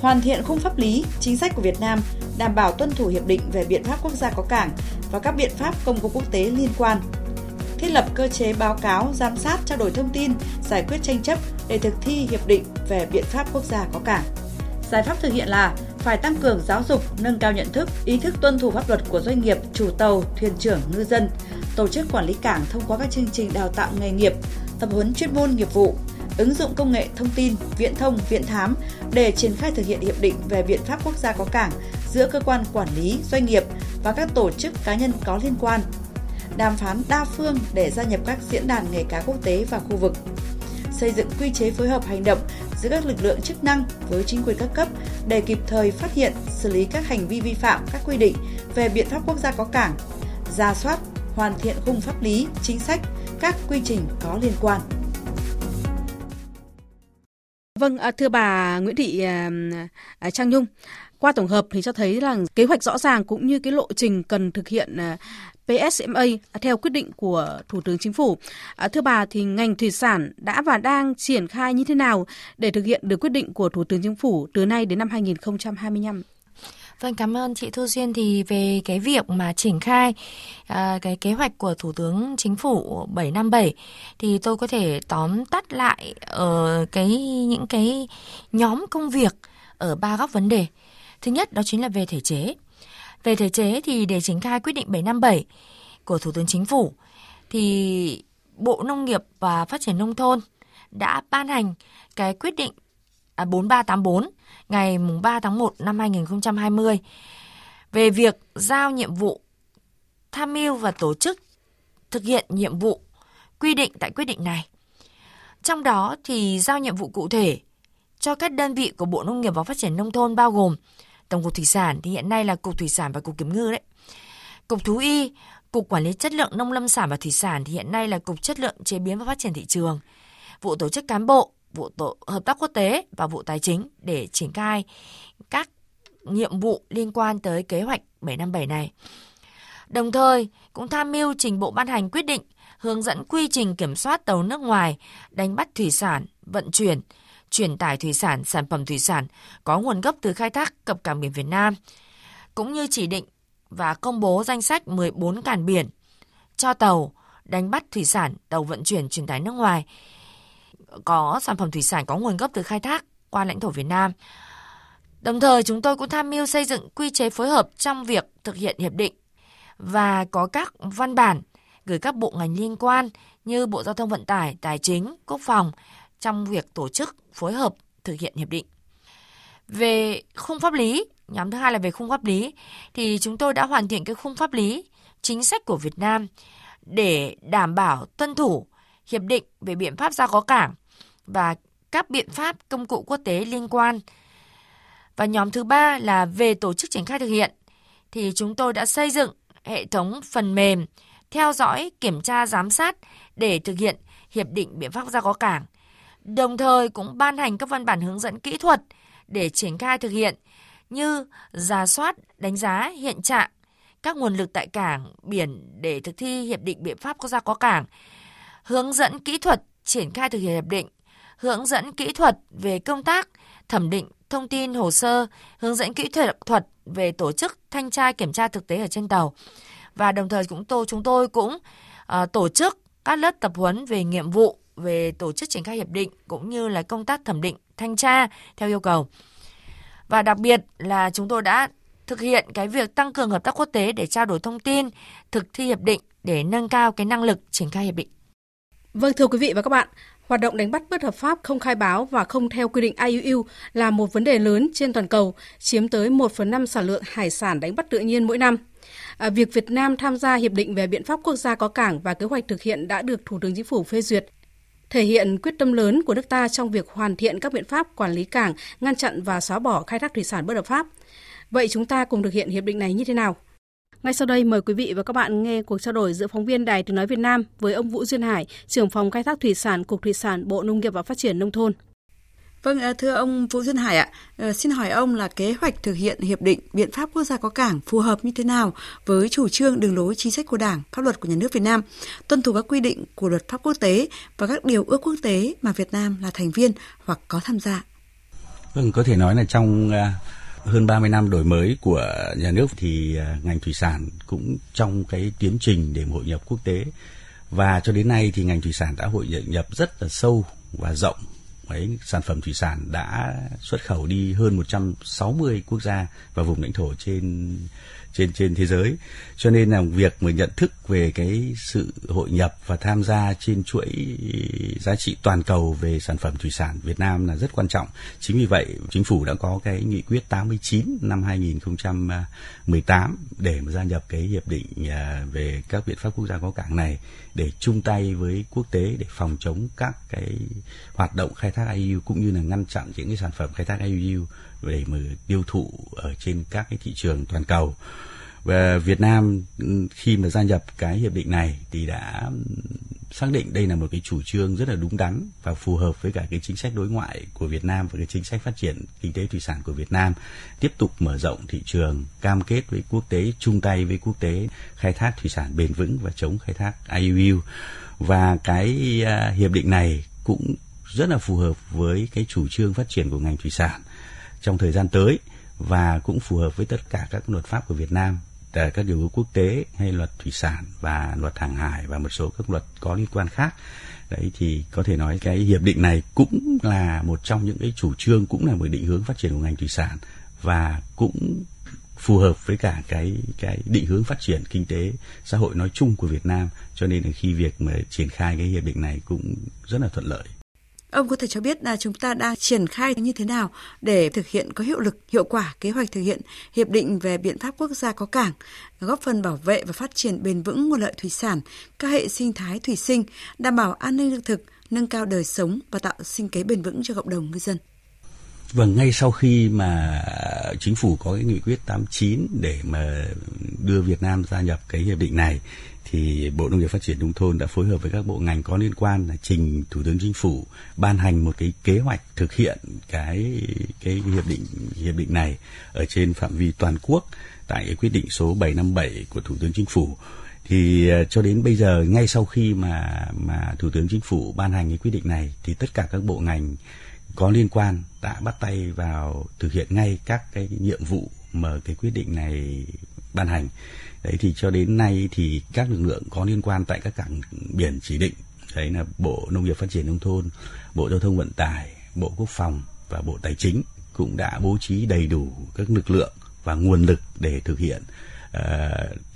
Hoàn thiện khung pháp lý, chính sách của Việt Nam đảm bảo tuân thủ Hiệp định về biện pháp quốc gia có cảng và các biện pháp công cụ quốc tế liên quan. Thiết lập cơ chế báo cáo, giám sát, trao đổi thông tin, giải quyết tranh chấp để thực thi Hiệp định về biện pháp quốc gia có cảng. Giải pháp thực hiện là phải tăng cường giáo dục, nâng cao nhận thức, ý thức tuân thủ pháp luật của doanh nghiệp, chủ tàu, thuyền trưởng, ngư dân, tổ chức quản lý cảng thông qua các chương trình đào tạo nghề nghiệp, tập huấn chuyên môn nghiệp vụ, ứng dụng công nghệ thông tin, viễn thông, viễn thám để triển khai thực hiện Hiệp định về biện pháp quốc gia có cảng giữa cơ quan quản lý, doanh nghiệp và các tổ chức, cá nhân có liên quan. Đàm phán đa phương để gia nhập các diễn đàn nghề cá quốc tế và khu vực. Xây dựng quy chế phối hợp hành động giữa các lực lượng chức năng với chính quyền các cấp để kịp thời phát hiện, xử lý các hành vi vi phạm các quy định về biện pháp quốc gia có cảng, rà soát, hoàn thiện khung pháp lý, chính sách, các quy trình có liên quan. Vâng, thưa bà Nguyễn Thị Trang Nhung, qua tổng hợp thì cho thấy là kế hoạch rõ ràng cũng như cái lộ trình cần thực hiện PSMA theo quyết định của Thủ tướng Chính phủ. Thưa bà, thì ngành thủy sản đã và đang triển khai như thế nào để thực hiện được quyết định của Thủ tướng Chính phủ từ nay đến năm 2025? Vâng, cảm ơn chị Thu Duyên. Thì về cái việc mà triển khai cái kế hoạch của Thủ tướng Chính phủ 757 thì tôi có thể tóm tắt lại ở những cái nhóm công việc ở ba góc vấn đề. Thứ nhất đó chính là về thể chế. Về thể chế thì để triển khai quyết định 757 của Thủ tướng Chính phủ thì Bộ Nông nghiệp và Phát triển Nông thôn đã ban hành cái quyết định 4384 ngày 3 tháng 1 năm 2020 về việc giao nhiệm vụ tham mưu và tổ chức thực hiện nhiệm vụ quy định tại quyết định này. Trong đó thì giao nhiệm vụ cụ thể cho các đơn vị của Bộ Nông nghiệp và Phát triển Nông thôn bao gồm Tổng cục Thủy sản thì hiện nay là Cục Thủy sản và Cục Kiểm ngư đấy. Cục Thú y, Cục Quản lý Chất lượng Nông lâm sản và Thủy sản thì hiện nay là Cục Chất lượng Chế biến và Phát triển Thị trường. Vụ Tổ chức Cán bộ, Vụ Hợp tác Quốc tế và Vụ Tài chính để triển khai các nhiệm vụ liên quan tới kế hoạch 757 này. Đồng thời cũng tham mưu trình Bộ ban hành quyết định hướng dẫn quy trình kiểm soát tàu nước ngoài đánh bắt thủy sản, vận chuyển, chuyển tải thủy sản, sản phẩm thủy sản có nguồn gốc từ khai thác cập cảng biển Việt Nam, cũng như chỉ định và công bố danh sách 14 cảng biển cho tàu đánh bắt thủy sản, tàu vận chuyển, chuyển tải nước ngoài có sản phẩm thủy sản có nguồn gốc từ khai thác qua lãnh thổ Việt Nam. Đồng thời, chúng tôi cũng tham mưu xây dựng quy chế phối hợp trong việc thực hiện hiệp định và có các văn bản gửi các bộ ngành liên quan như Bộ Giao thông Vận tải, Tài chính, Quốc phòng trong việc tổ chức phối hợp thực hiện hiệp định. Về khung pháp lý, nhóm thứ hai là về khung pháp lý, thì chúng tôi đã hoàn thiện cái khung pháp lý chính sách của Việt Nam để đảm bảo tuân thủ hiệp định về biện pháp ra có cảng và các biện pháp công cụ quốc tế liên quan. Và nhóm thứ ba là về tổ chức triển khai thực hiện, thì chúng tôi đã xây dựng hệ thống phần mềm theo dõi, kiểm tra, giám sát để thực hiện hiệp định biện pháp ra có cảng. Đồng thời cũng ban hành các văn bản hướng dẫn kỹ thuật để triển khai thực hiện như rà soát, đánh giá hiện trạng các nguồn lực tại cảng biển để thực thi hiệp định biện pháp quốc gia có cảng, hướng dẫn kỹ thuật triển khai thực hiện hiệp định, hướng dẫn kỹ thuật về công tác thẩm định thông tin hồ sơ, hướng dẫn kỹ thuật về tổ chức thanh tra kiểm tra thực tế ở trên tàu. Và đồng thời chúng tôi cũng tổ chức các lớp tập huấn về nhiệm vụ, về tổ chức triển khai hiệp định cũng như là công tác thẩm định, thanh tra theo yêu cầu. Và đặc biệt là chúng tôi đã thực hiện cái việc tăng cường hợp tác quốc tế để trao đổi thông tin, thực thi hiệp định để nâng cao cái năng lực triển khai hiệp định. Vâng, thưa quý vị và các bạn, hoạt động đánh bắt bất hợp pháp, không khai báo và không theo quy định IUU là một vấn đề lớn trên toàn cầu, chiếm tới 1/5 sản lượng hải sản đánh bắt tự nhiên mỗi năm. Việc Việt Nam tham gia Hiệp định về Biện pháp Quốc gia có cảng và kế hoạch thực hiện đã được Thủ tướng Chính phủ phê duyệt, thể hiện quyết tâm lớn của nước ta trong việc hoàn thiện các biện pháp quản lý cảng, ngăn chặn và xóa bỏ khai thác thủy sản bất hợp pháp. Vậy chúng ta cùng thực hiện hiệp định này như thế nào? Ngay sau đây mời quý vị và các bạn nghe cuộc trao đổi giữa phóng viên Đài Tiếng nói Việt Nam với ông Vũ Duyên Hải, trưởng phòng khai thác thủy sản, Cục Thủy sản, Bộ Nông nghiệp và Phát triển Nông thôn. Vâng, thưa ông Vũ Duyên Hải ạ, xin hỏi ông là kế hoạch thực hiện hiệp định biện pháp quốc gia có cảng phù hợp như thế nào với chủ trương, đường lối, chính sách của Đảng, pháp luật của Nhà nước Việt Nam, tuân thủ các quy định của luật pháp quốc tế và các điều ước quốc tế mà Việt Nam là thành viên hoặc có tham gia? Vâng, có thể nói là trong hơn 30 năm đổi mới của nhà nước thì ngành thủy sản cũng trong cái tiến trình để hội nhập quốc tế, và cho đến nay thì ngành thủy sản đã hội nhập rất là sâu và rộng. Mấy sản phẩm thủy sản đã xuất khẩu đi hơn 160 quốc gia và vùng lãnh thổ trên thế giới. Cho nên là việc mà nhận thức về cái sự hội nhập và tham gia trên chuỗi giá trị toàn cầu về sản phẩm thủy sản Việt Nam là rất quan trọng. Chính vì vậy, Chính phủ đã có cái nghị quyết 89 năm 2018 để mà gia nhập cái hiệp định về các biện pháp quốc gia có cảng này để chung tay với quốc tế để phòng chống các cái hoạt động khai thác IUU cũng như là ngăn chặn những cái sản phẩm khai thác IUU để mà tiêu thụ ở trên các cái thị trường toàn cầu. Và Việt Nam khi mà gia nhập cái hiệp định này thì đã xác định đây là một cái chủ trương rất là đúng đắn và phù hợp với cả cái chính sách đối ngoại của Việt Nam và cái chính sách phát triển kinh tế thủy sản của Việt Nam, tiếp tục mở rộng thị trường, cam kết với quốc tế, chung tay với quốc tế khai thác thủy sản bền vững và chống khai thác IUU. Và cái hiệp định này cũng rất là phù hợp với cái chủ trương phát triển của ngành thủy sản trong thời gian tới, và cũng phù hợp với tất cả các luật pháp của Việt Nam, các điều ước quốc tế hay luật thủy sản và luật hàng hải và một số các luật có liên quan khác. Đấy, thì có thể nói cái hiệp định này cũng là một trong những cái chủ trương, cũng là một định hướng phát triển của ngành thủy sản và cũng phù hợp với cả cái định hướng phát triển kinh tế xã hội nói chung của Việt Nam. Cho nên là khi việc mà triển khai cái hiệp định này cũng rất là thuận lợi. Ông có thể cho biết là chúng ta đang triển khai như thế nào để thực hiện có hiệu lực, hiệu quả kế hoạch thực hiện Hiệp định về Biện pháp Quốc gia có cảng, góp phần bảo vệ và phát triển bền vững nguồn lợi thủy sản, các hệ sinh thái thủy sinh, đảm bảo an ninh lương thực, nâng cao đời sống và tạo sinh kế bền vững cho cộng đồng ngư dân? Vâng, ngay sau khi mà Chính phủ có cái nghị quyết 89 để mà đưa Việt Nam gia nhập cái hiệp định này, thì Bộ Nông nghiệp Phát triển Nông thôn đã phối hợp với các bộ ngành có liên quan là trình Thủ tướng Chính phủ ban hành một cái kế hoạch thực hiện cái hiệp định này ở trên phạm vi toàn quốc tại cái quyết định số 757 của Thủ tướng Chính phủ. Thì cho đến bây giờ, ngay sau khi mà Thủ tướng Chính phủ ban hành cái quyết định này thì tất cả các bộ ngành có liên quan đã bắt tay vào thực hiện ngay các cái nhiệm vụ mà cái quyết định này ban hành. Đấy, thì cho đến nay thì các lực lượng có liên quan tại các cảng biển chỉ định, đấy là Bộ Nông nghiệp Phát triển Nông thôn, Bộ Giao thông Vận tải, Bộ Quốc phòng và Bộ Tài chính cũng đã bố trí đầy đủ các lực lượng và nguồn lực để thực hiện,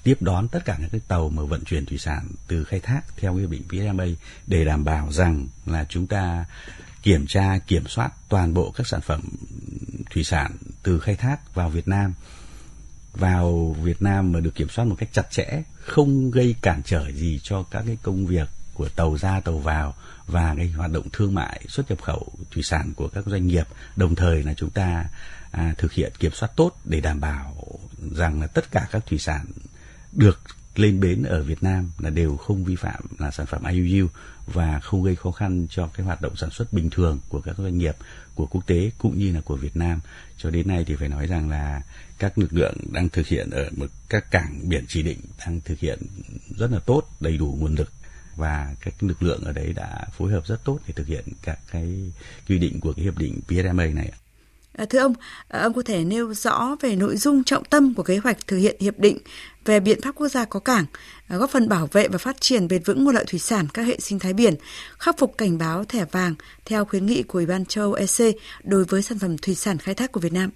tiếp đón tất cả các tàu mà vận chuyển thủy sản từ khai thác theo hiệp định PSMA để đảm bảo rằng là chúng ta kiểm tra, kiểm soát toàn bộ các sản phẩm thủy sản từ khai thác vào Việt Nam mà được kiểm soát một cách chặt chẽ, không gây cản trở gì cho các cái công việc của tàu ra tàu vào và cái hoạt động thương mại xuất nhập khẩu thủy sản của các doanh nghiệp. Đồng thời là chúng ta thực hiện kiểm soát tốt để đảm bảo rằng là tất cả các thủy sản được lên bến ở Việt Nam là đều không vi phạm là sản phẩm IUU và không gây khó khăn cho cái hoạt động sản xuất bình thường của các doanh nghiệp của quốc tế cũng như là của Việt Nam. Cho đến nay thì phải nói rằng là các lực lượng đang thực hiện ở các cảng biển chỉ định đang thực hiện rất là tốt, đầy đủ nguồn lực, và các lực lượng ở đấy đã phối hợp rất tốt để thực hiện các cái quy định của cái hiệp định PSMA này. Thưa ông có thể nêu rõ về nội dung trọng tâm của kế hoạch thực hiện hiệp định về biện pháp quốc gia có cảng, góp phần bảo vệ và phát triển bền vững nguồn lợi thủy sản, các hệ sinh thái biển, khắc phục cảnh báo thẻ vàng theo khuyến nghị của Ủy ban châu Âu EC đối với sản phẩm thủy sản khai thác của Việt Nam.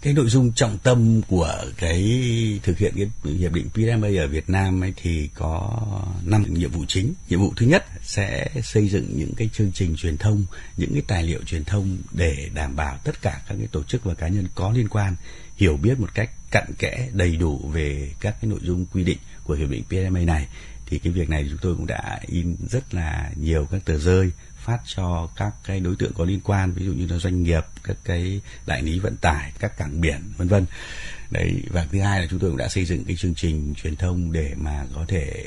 Cái nội dung trọng tâm của cái thực hiện cái hiệp định PSMA ở Việt Nam ấy thì có 5 nhiệm vụ chính. Nhiệm vụ thứ nhất sẽ xây dựng những cái chương trình truyền thông, những cái tài liệu truyền thông để đảm bảo tất cả các cái tổ chức và cá nhân có liên quan hiểu biết một cách cặn kẽ, đầy đủ về các cái nội dung quy định của hiệp định PSMA này. Thì cái việc này chúng tôi cũng đã in rất là nhiều các tờ rơi phát cho các cái đối tượng có liên quan, ví dụ như là doanh nghiệp, các cái đại lý vận tải, các cảng biển, vân vân. Đấy, và thứ hai là chúng tôi cũng đã xây dựng cái chương trình truyền thông để mà có thể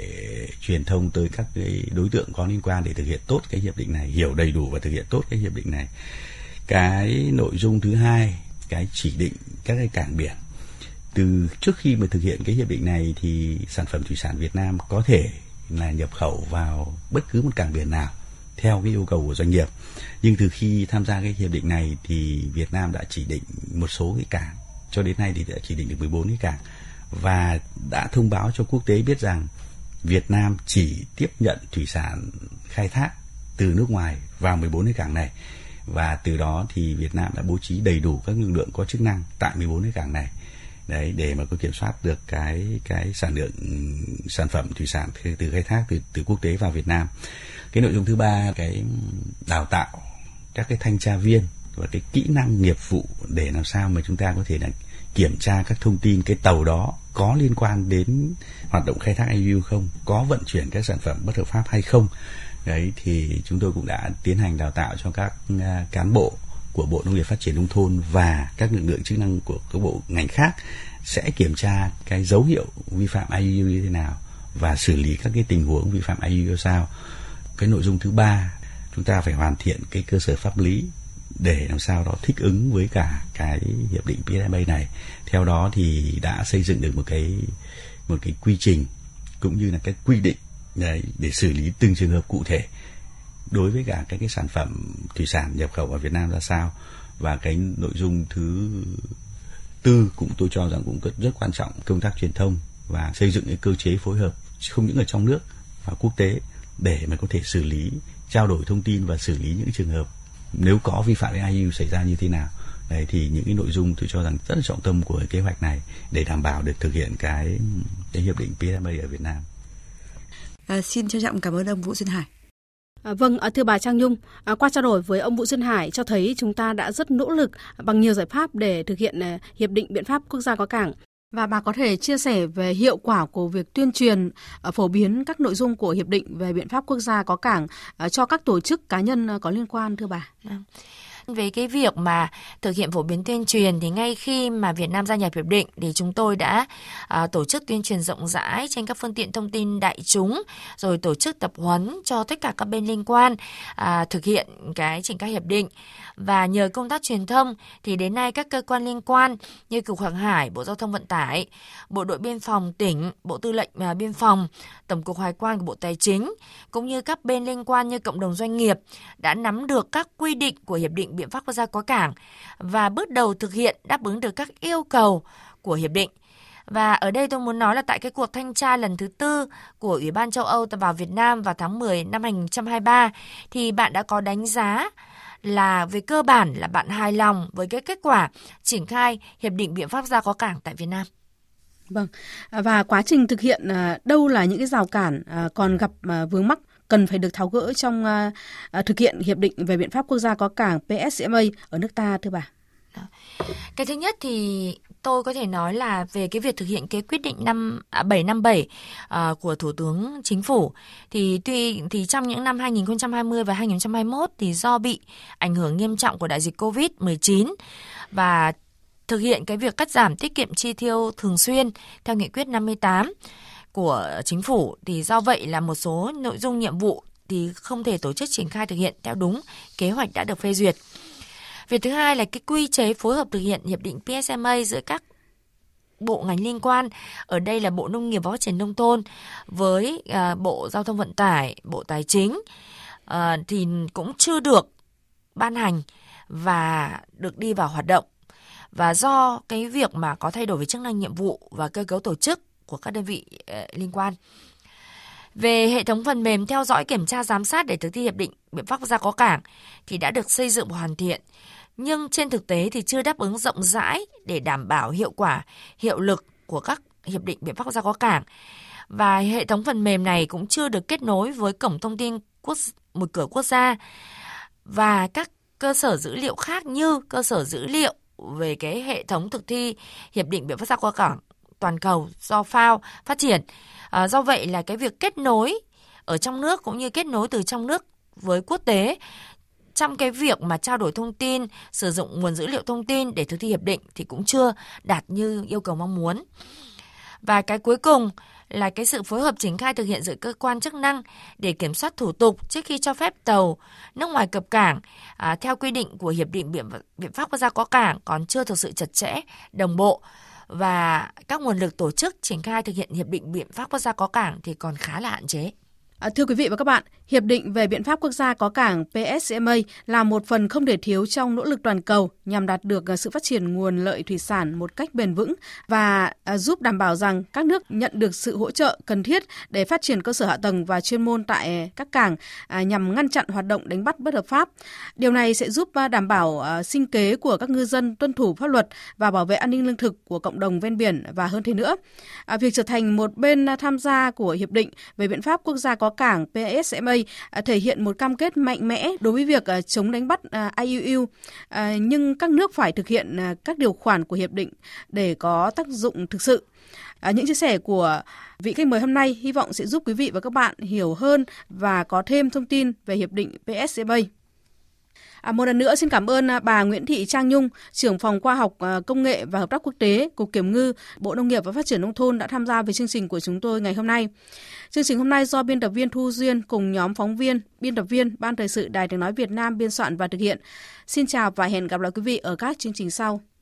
truyền thông tới các cái đối tượng có liên quan để thực hiện tốt cái hiệp định này, hiểu đầy đủ và thực hiện tốt cái hiệp định này. Cái nội dung thứ hai, cái chỉ định các cái cảng biển. Từ trước khi mà thực hiện cái hiệp định này thì sản phẩm thủy sản Việt Nam có thể là nhập khẩu vào bất cứ một cảng biển nào theo cái yêu cầu của doanh nghiệp. Nhưng từ khi tham gia cái hiệp định này thì Việt Nam đã chỉ định một số cái cảng, cho đến nay thì đã chỉ định được 14 cái cảng, và đã thông báo cho quốc tế biết rằng Việt Nam chỉ tiếp nhận thủy sản khai thác từ nước ngoài vào 14 cái cảng này. Và từ đó thì Việt Nam đã bố trí đầy đủ các lực lượng có chức năng tại 14 cái cảng này. Đấy, để mà có kiểm soát được cái sản lượng sản phẩm thủy sản từ khai thác từ quốc tế vào Việt Nam. Cái nội dung thứ ba, cái đào tạo các cái thanh tra viên và cái kỹ năng nghiệp vụ để làm sao mà chúng ta có thể là kiểm tra các thông tin cái tàu đó có liên quan đến hoạt động khai thác IUU không, có vận chuyển các sản phẩm bất hợp pháp hay không. Đấy, thì chúng tôi cũng đã tiến hành đào tạo cho các cán bộ của Bộ Nông nghiệp Phát triển Nông thôn và các lực lượng chức năng của các bộ ngành khác sẽ kiểm tra cái dấu hiệu vi phạm IUU như thế nào và xử lý các cái tình huống vi phạm IUU sao. Cái nội dung thứ ba, chúng ta phải hoàn thiện cái cơ sở pháp lý để làm sao đó thích ứng với cả cái hiệp định PSMA này. Theo đó thì đã xây dựng được một cái quy trình cũng như là các quy định để xử lý từng trường hợp cụ thể đối với cả các cái sản phẩm thủy sản nhập khẩu ở Việt Nam ra sao. Và cái nội dung thứ tư cũng tôi cho rằng cũng rất quan trọng, công tác truyền thông và xây dựng cái cơ chế phối hợp không những ở trong nước và quốc tế để mà có thể xử lý, trao đổi thông tin và xử lý những trường hợp nếu có vi phạm với IUU xảy ra như thế nào. Đấy, thì những cái nội dung tôi cho rằng rất là trọng tâm của cái kế hoạch này để đảm bảo được thực hiện cái hiệp định PSMA ở Việt Nam. Xin trân trọng cảm ơn ông Vũ Duyên Hải. Vâng, thưa bà Trang Nhung, qua trao đổi với ông Vũ Duyên Hải cho thấy chúng ta đã rất nỗ lực bằng nhiều giải pháp để thực hiện hiệp định biện pháp quốc gia có cảng. Và bà có thể chia sẻ về hiệu quả của việc tuyên truyền, phổ biến các nội dung của hiệp định về biện pháp quốc gia có cảng cho các tổ chức cá nhân có liên quan, thưa bà. Về cái việc mà thực hiện phổ biến tuyên truyền thì ngay khi mà Việt Nam gia nhập hiệp định thì chúng tôi đã tổ chức tuyên truyền rộng rãi trên các phương tiện thông tin đại chúng, rồi tổ chức tập huấn cho tất cả các bên liên quan thực hiện cái triển khai hiệp định. Và nhờ công tác truyền thông thì đến nay các cơ quan liên quan như Cục Hàng hải, Bộ Giao thông Vận tải, Bộ đội Biên phòng tỉnh, Bộ Tư lệnh Biên phòng, Tổng cục Hải quan của Bộ Tài chính cũng như các bên liên quan như cộng đồng doanh nghiệp đã nắm được các quy định của hiệp định biện pháp quốc gia có cảng và bước đầu thực hiện đáp ứng được các yêu cầu của hiệp định. Và ở đây tôi muốn nói là tại cái cuộc thanh tra lần thứ 4 của Ủy ban châu Âu vào Việt Nam vào tháng 10 năm 2023 thì bạn đã có đánh giá là về cơ bản là bạn hài lòng với cái kết quả triển khai hiệp định biện pháp quốc gia có cảng tại Việt Nam. Vâng, và quá trình thực hiện đâu là những cái rào cản còn gặp vướng mắc cần phải được tháo gỡ trong thực hiện hiệp định về biện pháp quốc gia có cảng PSMA ở nước ta, thưa bà? Cái thứ nhất thì tôi có thể nói là về cái việc thực hiện cái quyết định 757 của Thủ tướng Chính phủ thì trong những năm 2020 và 2021 thì do bị ảnh hưởng nghiêm trọng của đại dịch Covid-19 và thực hiện cái việc cắt giảm tiết kiệm chi tiêu thường xuyên theo nghị quyết 58 của Chính phủ thì do vậy là một số nội dung nhiệm vụ thì không thể tổ chức triển khai thực hiện theo đúng kế hoạch đã được phê duyệt. Việc thứ hai là cái quy chế phối hợp thực hiện hiệp định PSMA giữa các bộ ngành liên quan, ở đây là Bộ Nông nghiệp và Phát triển Nông thôn với Bộ Giao thông Vận tải, Bộ Tài chính thì cũng chưa được ban hành và được đi vào hoạt động. Và do cái việc mà có thay đổi về chức năng nhiệm vụ và cơ cấu tổ chức của các đơn vị liên quan. Về hệ thống phần mềm theo dõi, kiểm tra, giám sát để thực thi hiệp định biện pháp ra có cảng thì đã được xây dựng và hoàn thiện, nhưng trên thực tế thì chưa đáp ứng rộng rãi để đảm bảo hiệu quả, hiệu lực của các hiệp định biện pháp ra có cảng. Và hệ thống phần mềm này cũng chưa được kết nối với cổng thông tin một cửa quốc gia và các cơ sở dữ liệu khác như cơ sở dữ liệu về cái hệ thống thực thi hiệp định biện pháp ra qua cảng toàn cầu do FAO phát triển. Do vậy là cái việc kết nối ở trong nước cũng như kết nối từ trong nước với quốc tế trong cái việc mà trao đổi thông tin, sử dụng nguồn dữ liệu thông tin để thực thi hiệp định thì cũng chưa đạt như yêu cầu mong muốn. Và cái cuối cùng là cái sự phối hợp triển khai thực hiện giữa cơ quan chức năng để kiểm soát thủ tục trước khi cho phép tàu nước ngoài cập cảng theo quy định của Hiệp định Biện pháp Quốc gia có cảng còn chưa thực sự chặt chẽ, đồng bộ, và các nguồn lực tổ chức triển khai thực hiện Hiệp định Biện pháp Quốc gia có cảng thì còn khá là hạn chế. Thưa quý vị và các bạn, Hiệp định về Biện pháp Quốc gia có cảng PSMA là một phần không thể thiếu trong nỗ lực toàn cầu nhằm đạt được sự phát triển nguồn lợi thủy sản một cách bền vững và giúp đảm bảo rằng các nước nhận được sự hỗ trợ cần thiết để phát triển cơ sở hạ tầng và chuyên môn tại các cảng nhằm ngăn chặn hoạt động đánh bắt bất hợp pháp. Điều này sẽ giúp đảm bảo sinh kế của các ngư dân, tuân thủ pháp luật và bảo vệ an ninh lương thực của cộng đồng ven biển, và hơn thế nữa, việc trở thành một bên tham gia của Hiệp định về Biện pháp Quốc gia có cảng PSMA thể hiện một cam kết mạnh mẽ đối với việc chống đánh bắt IUU, nhưng các nước phải thực hiện các điều khoản của hiệp định để có tác dụng thực sự. Những chia sẻ của vị khách mời hôm nay hy vọng sẽ giúp quý vị và các bạn hiểu hơn và có thêm thông tin về hiệp định PSMA. Một lần nữa xin cảm ơn bà Nguyễn Thị Trang Nhung, trưởng phòng khoa học công nghệ và hợp tác quốc tế, Cục Kiểm ngư, Bộ Nông nghiệp và Phát triển Nông thôn đã tham gia về chương trình của chúng tôi ngày hôm nay. Chương trình hôm nay do biên tập viên Thu Duyên cùng nhóm phóng viên, biên tập viên Ban Thời sự Đài Tiếng nói Việt Nam biên soạn và thực hiện. Xin chào và hẹn gặp lại quý vị ở các chương trình sau.